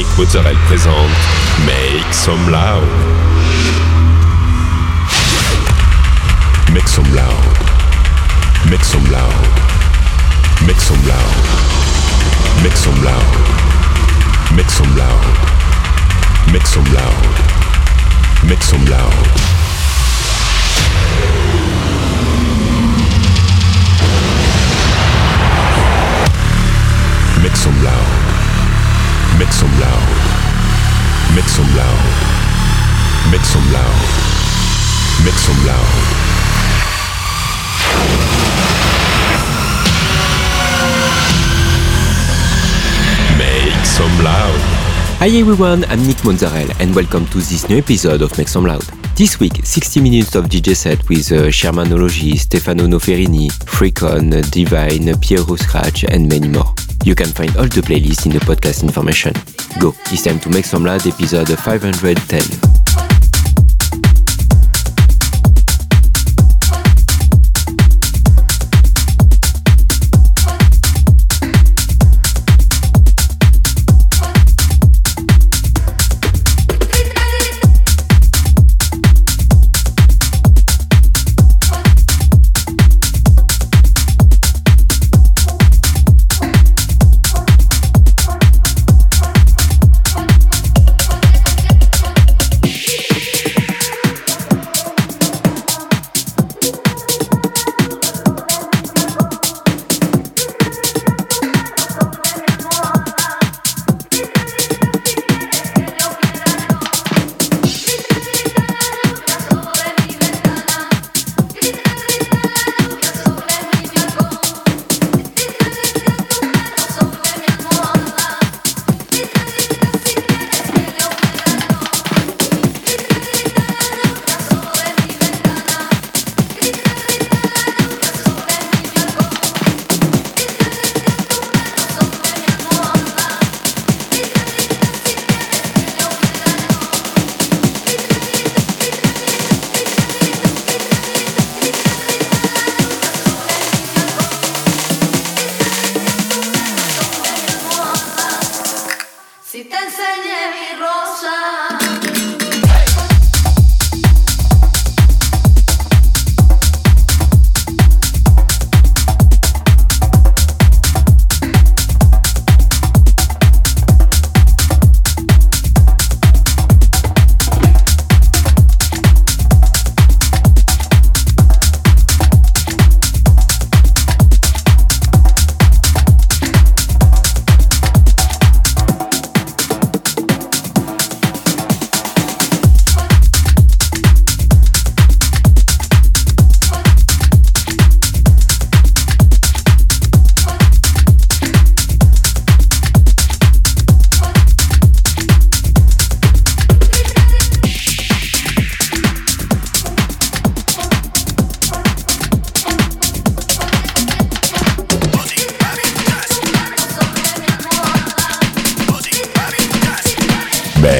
Nick Monzarel présente Make Some Loud. Make Some Loud. Make Some Loud. Make Some Loud. Make Some Loud. Make Some Loud. Make Some Loud. Make Some Loud. Make some loud. Make some loud. Make some loud. Make some loud. Make some loud. Make some loud. Hi everyone, I'm Nick Monzarel and welcome to this new episode of Make Some Loud. This week, 60 minutes of DJ set with Shermanology, Stefano Noferini, Freakon, Divine, Piero Scratch and many more. You can find all the playlists in the podcast information. Go, it's time to Make Some Loud episode 510.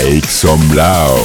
Make some loud.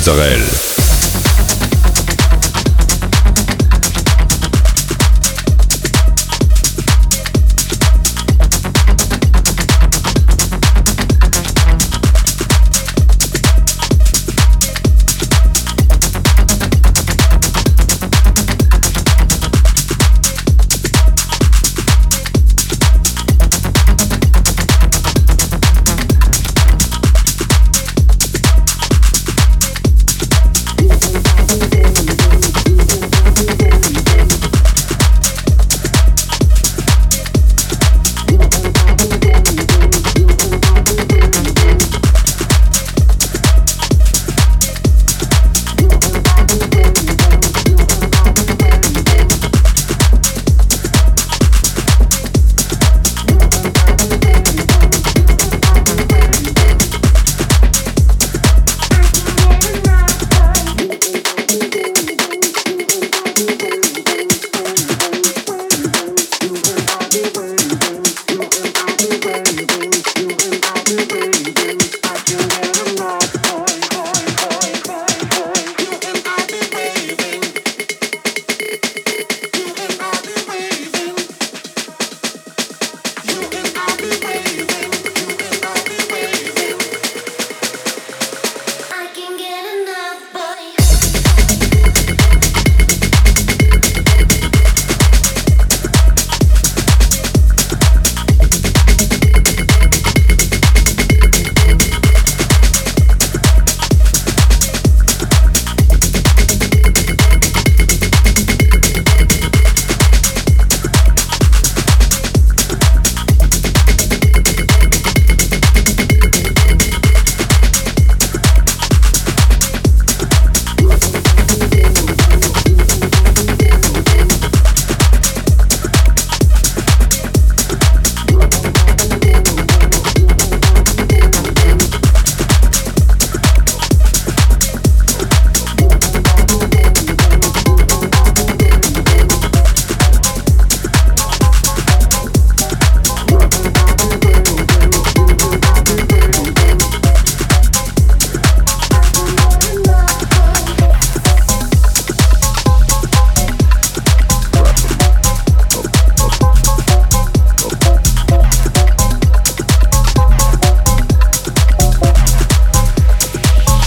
Monzarel.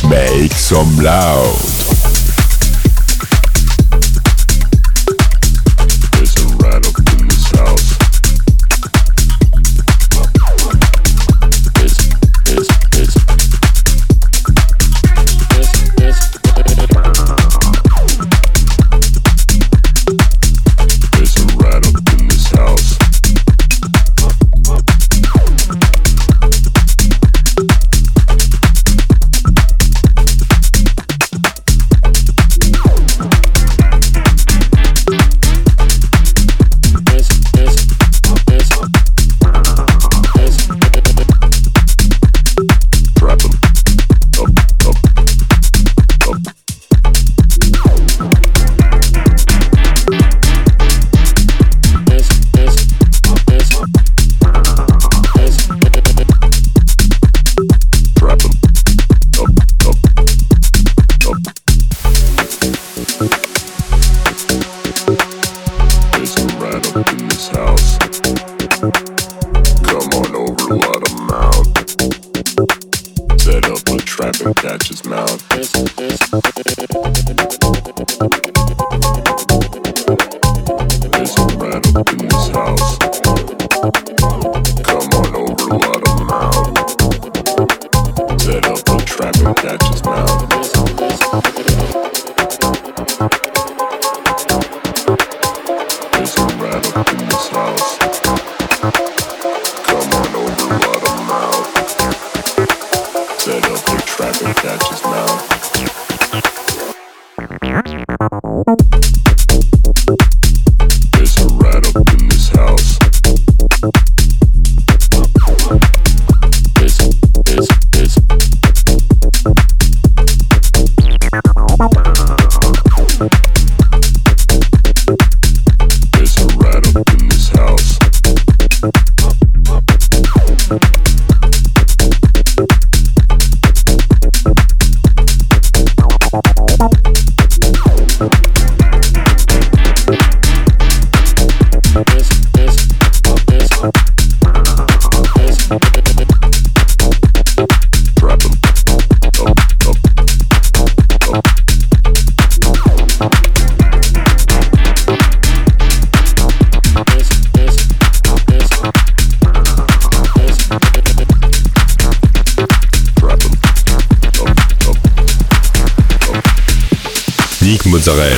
Make some loud. There's a rattle in this house. Monzarel.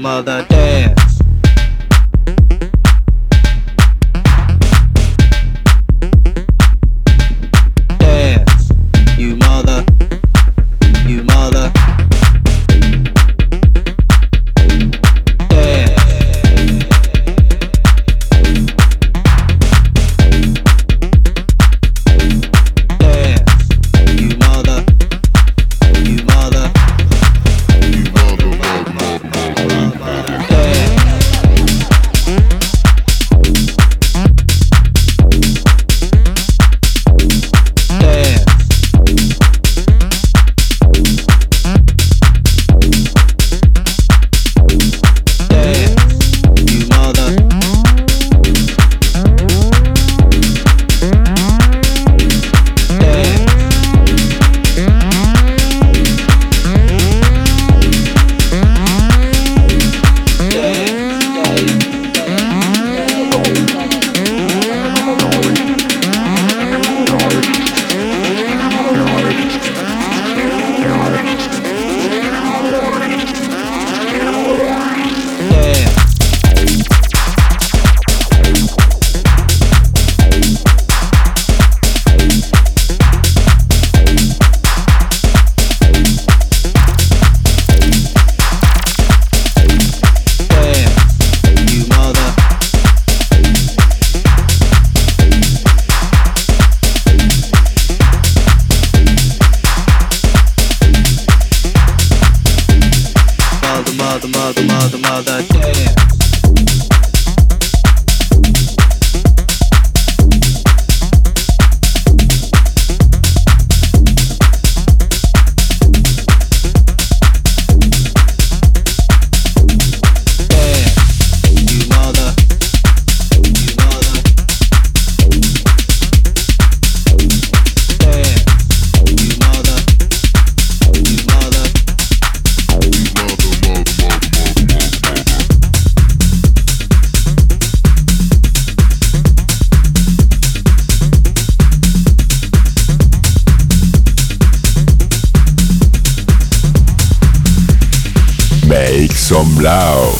Mother, dance. Some Loud.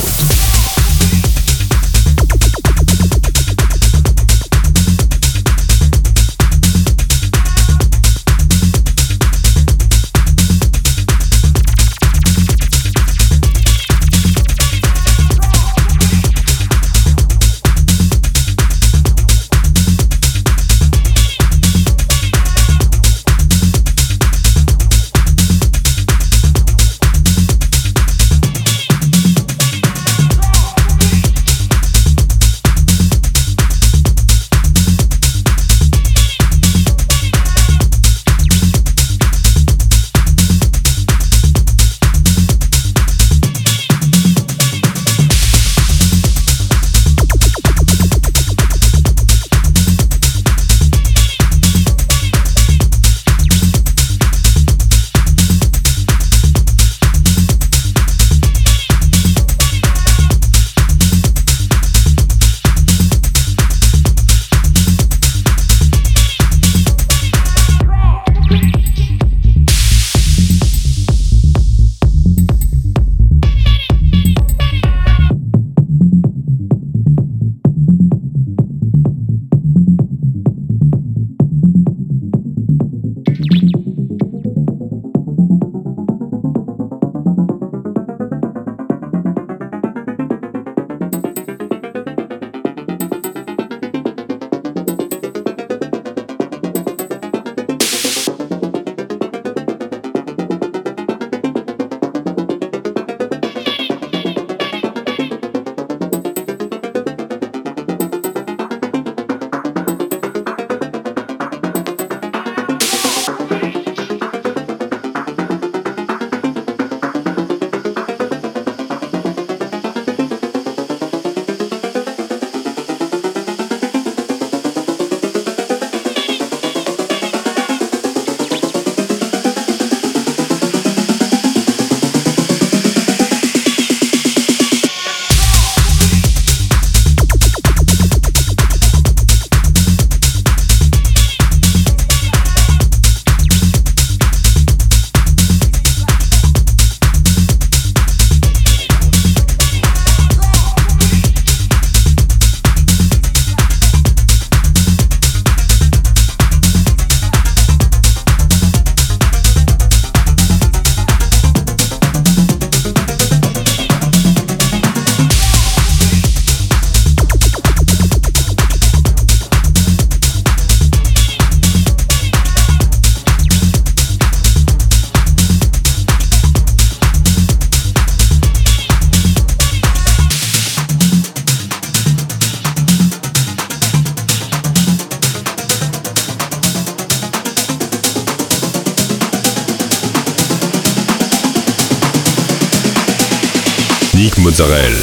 Nick Monzarel.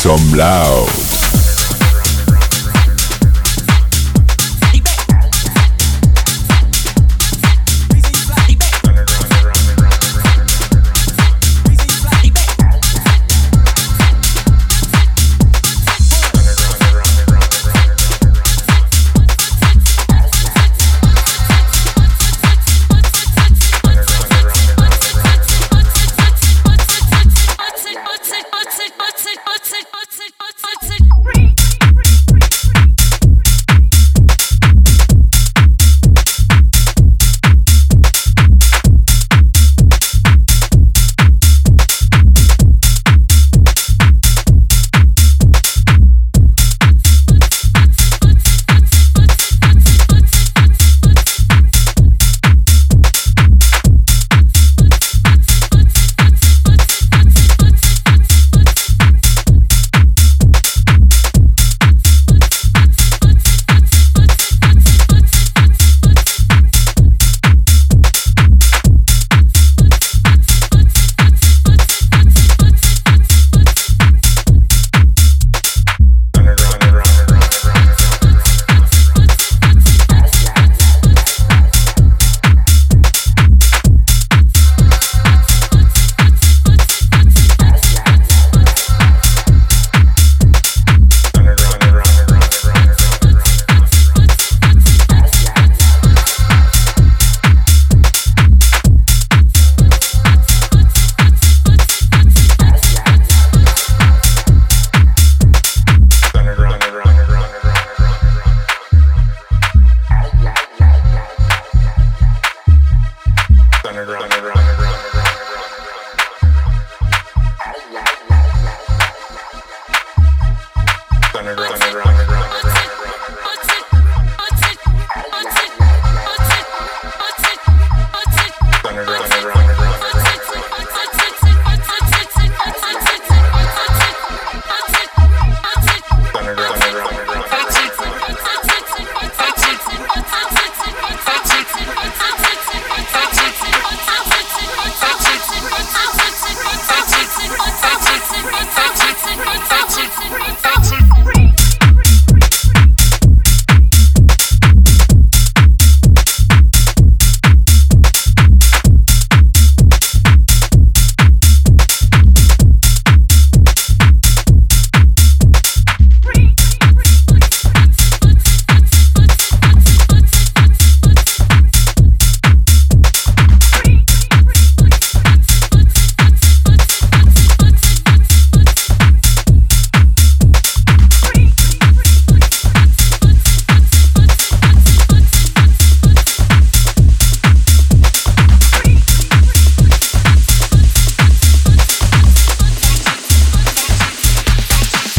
Some Loud.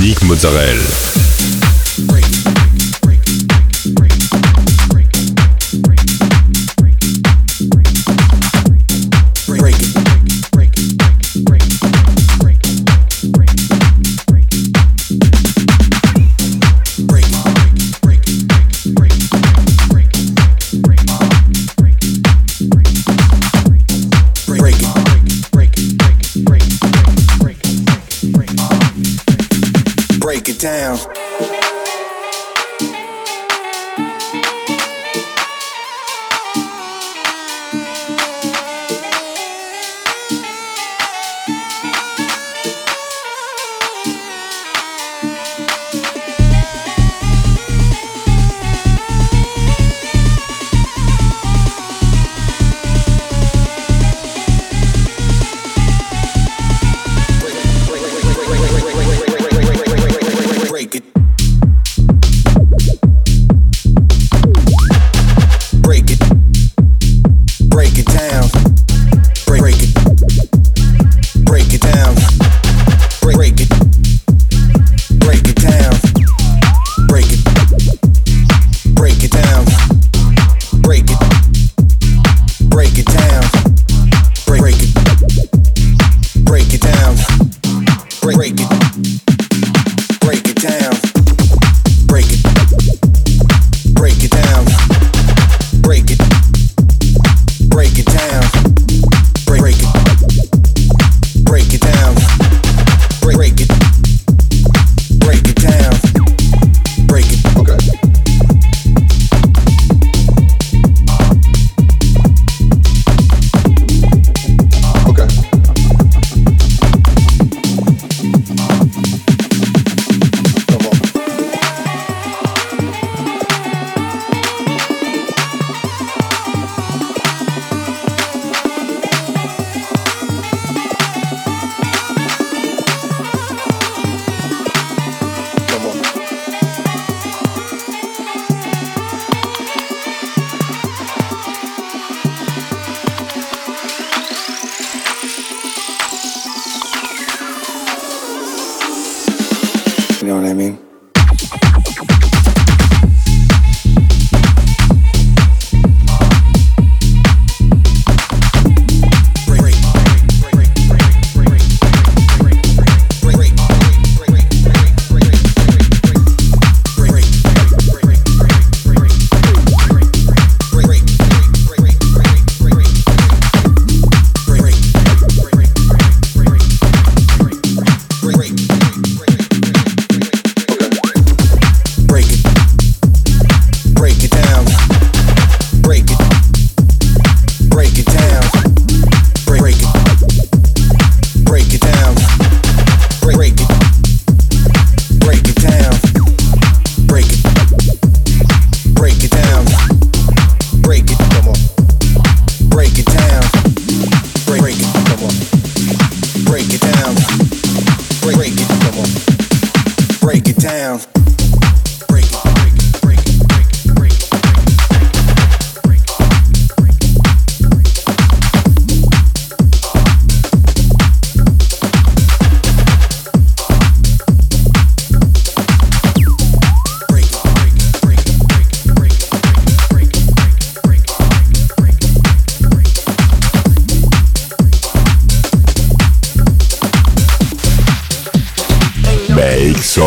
Nick Monzarel. Down.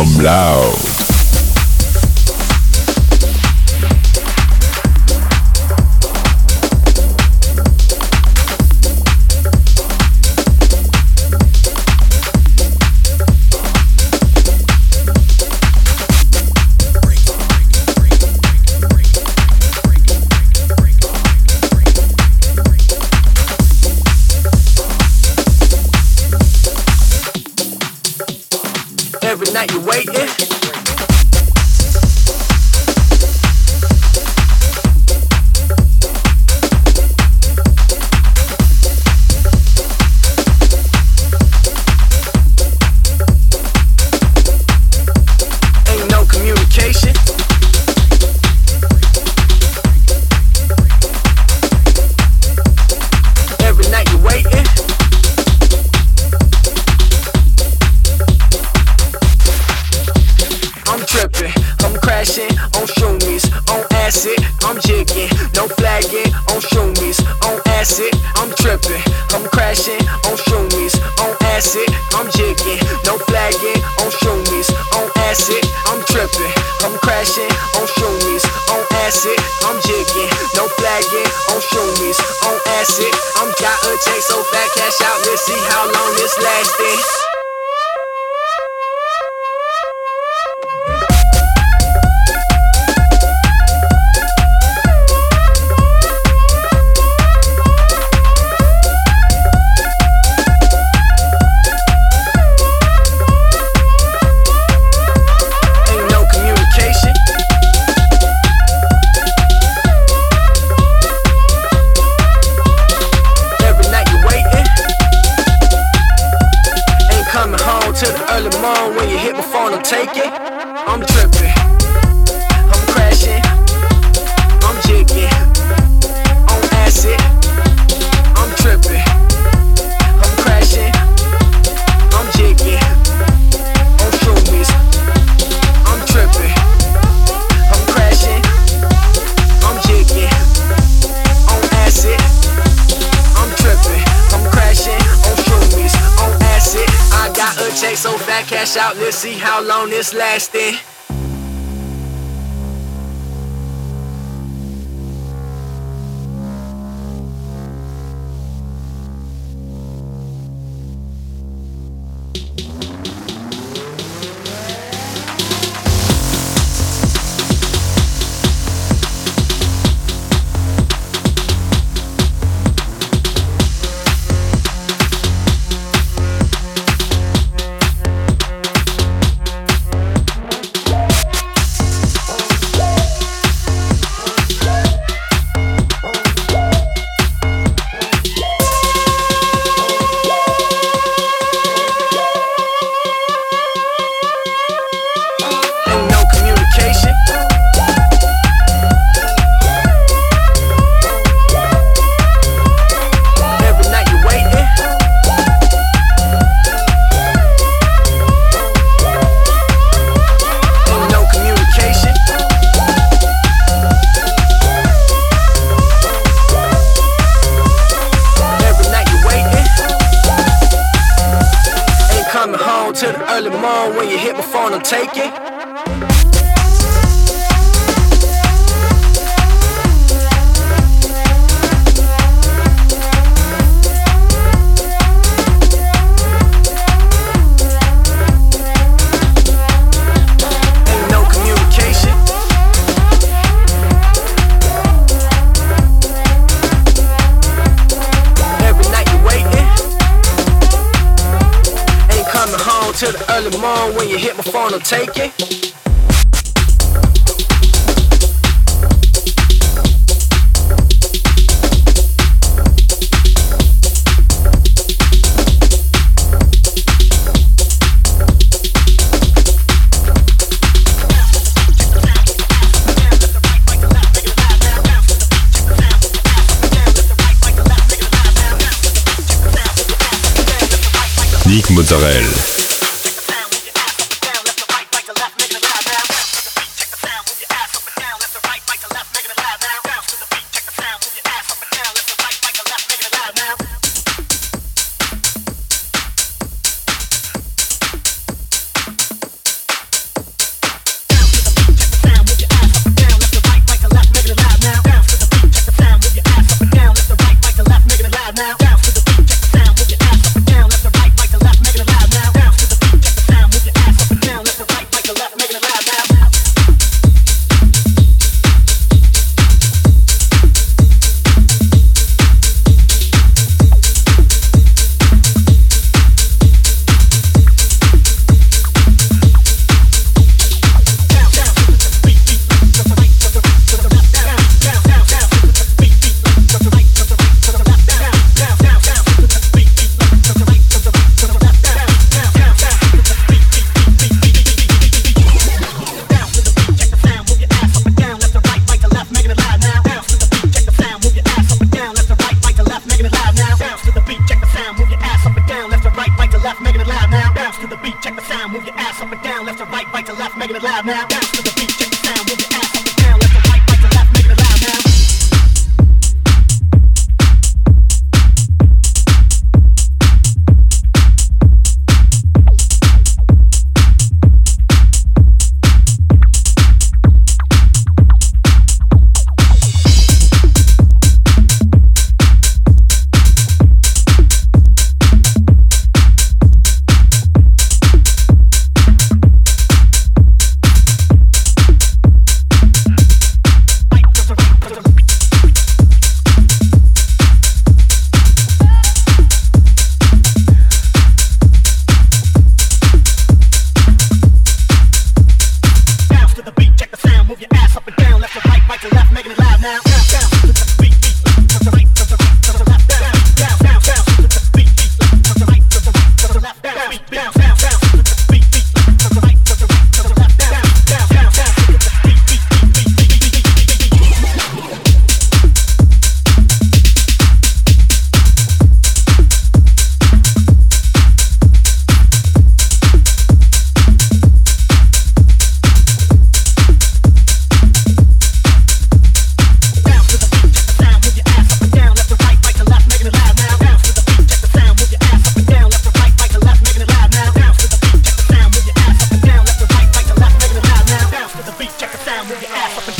Some Loud. Nick Monzarel. loud now, dance to the beat, check the sound, move your ass up and down, left to right, right to left, make it loud now.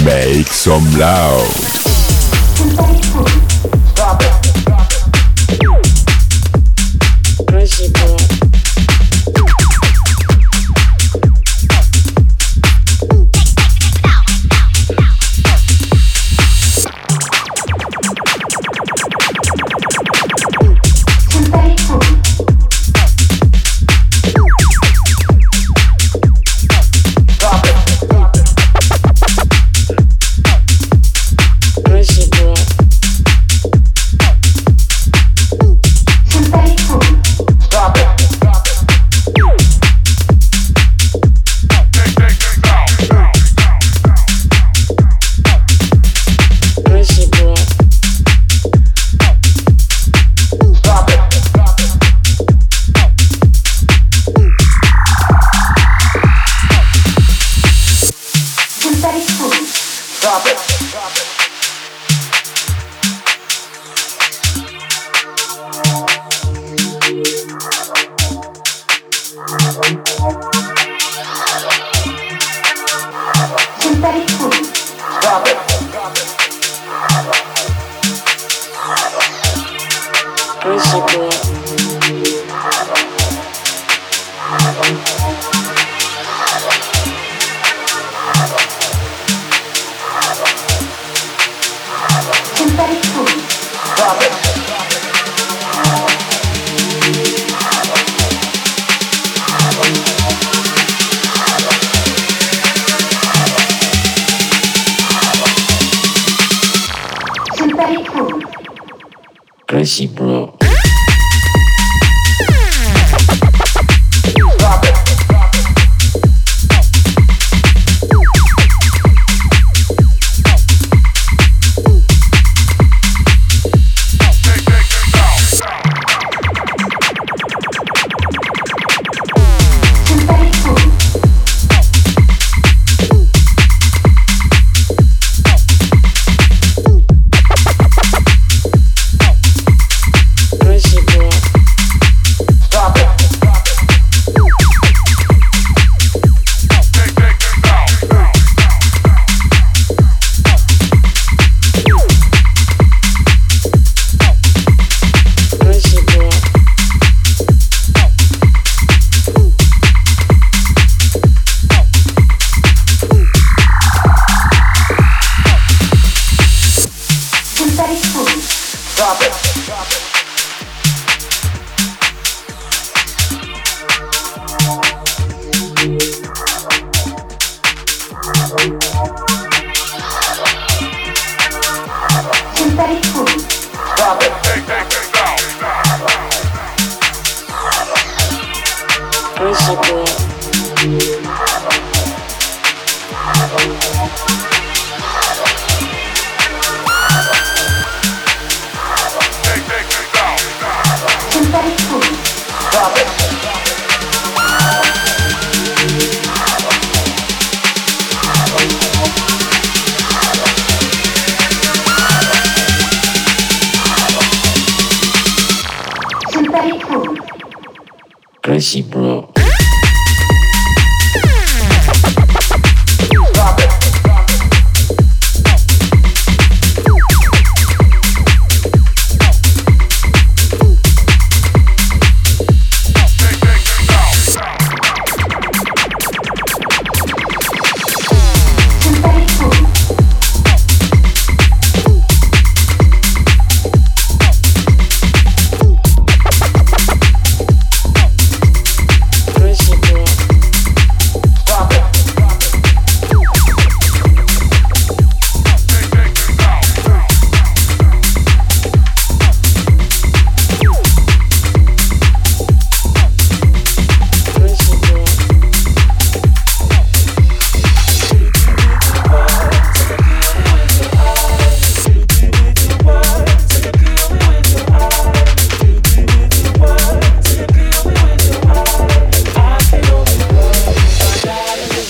Make some loud. Crazy bro. reciproco.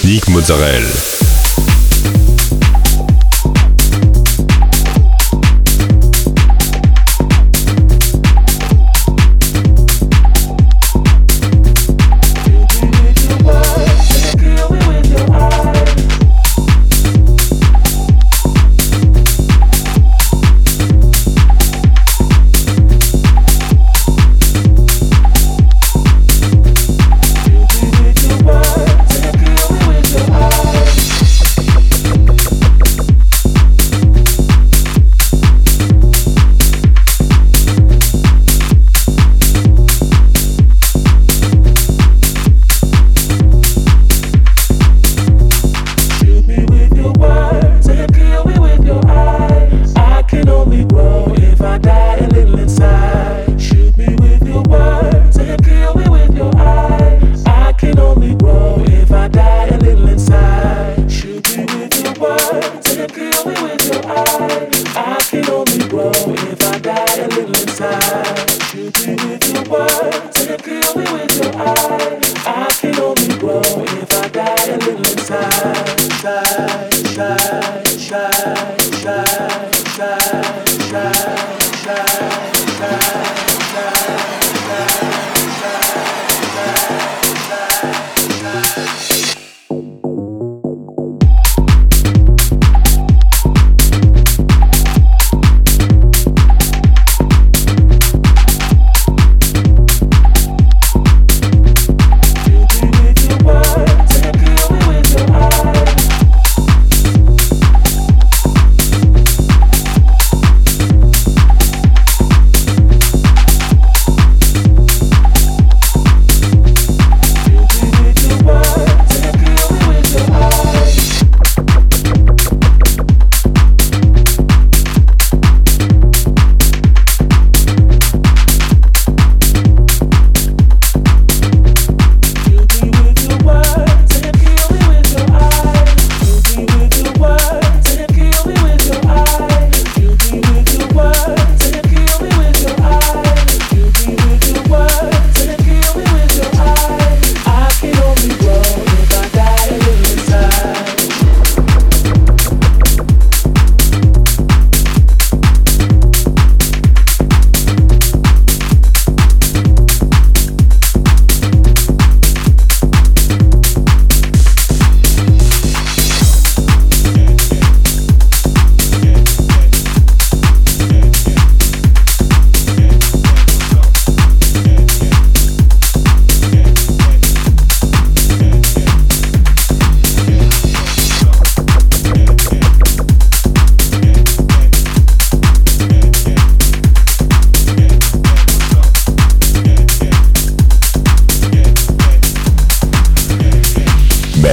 Nick Monzarel.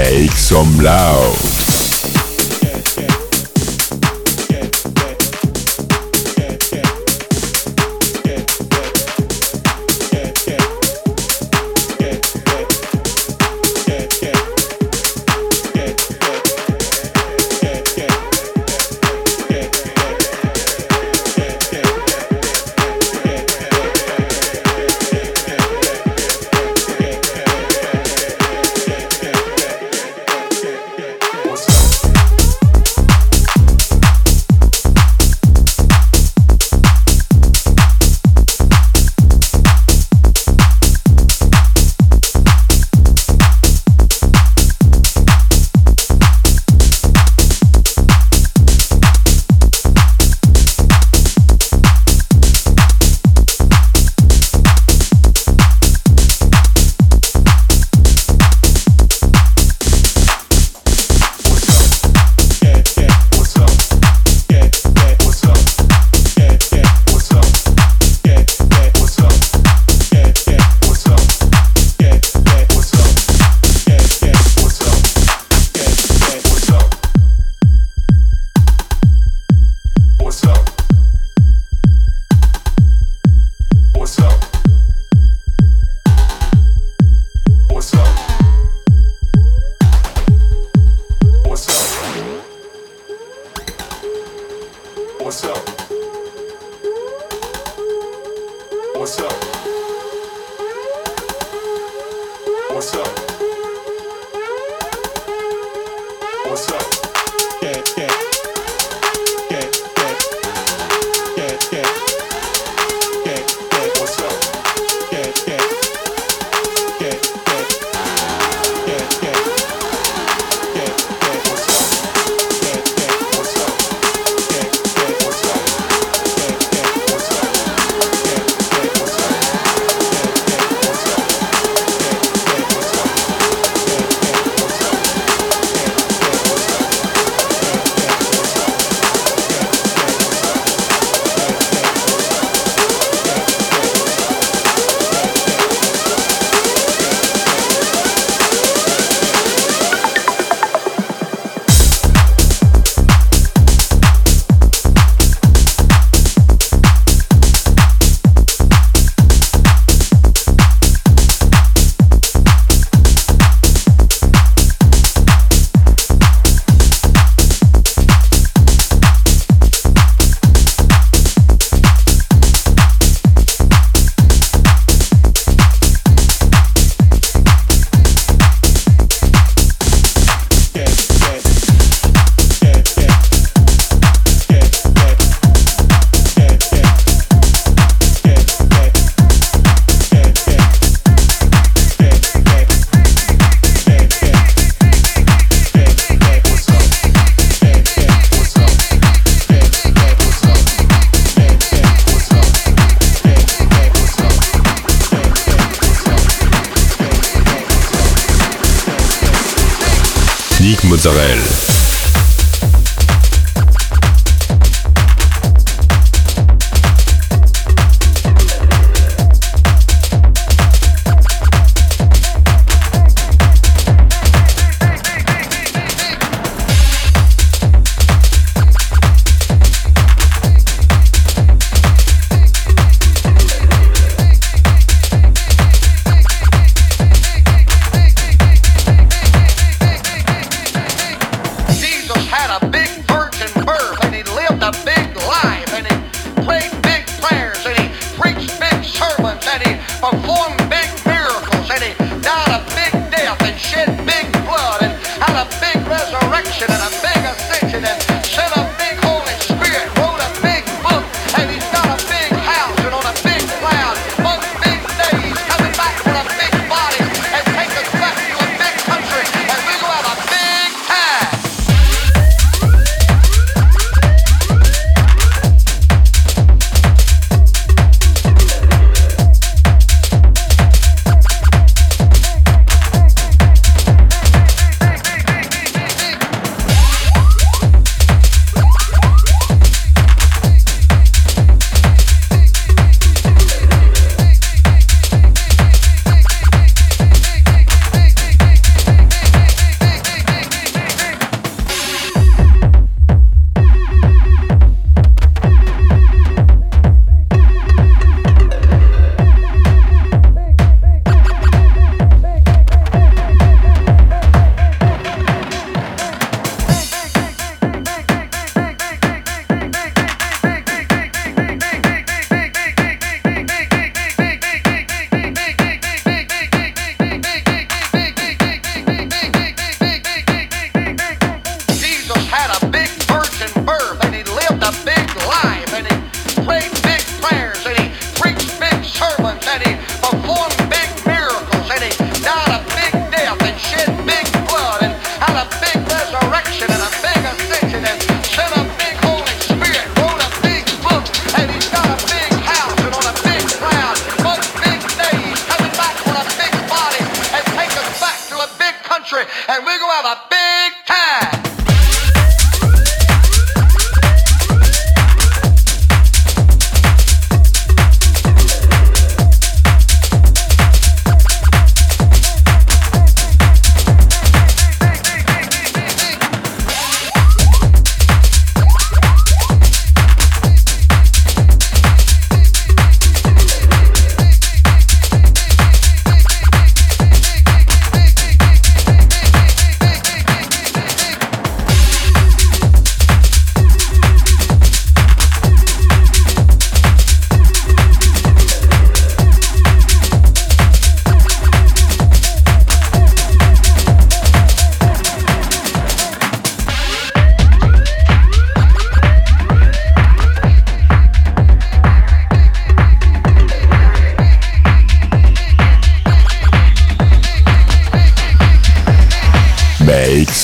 Make some loud. Nick Monzarel.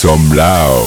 Some Loud.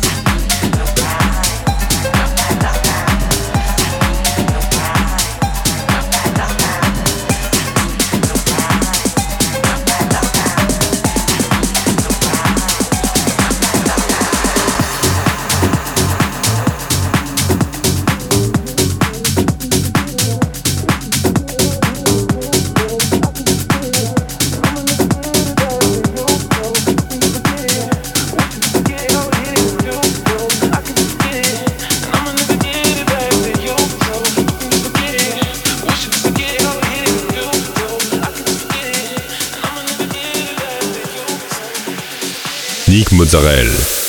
Nick Monzarel.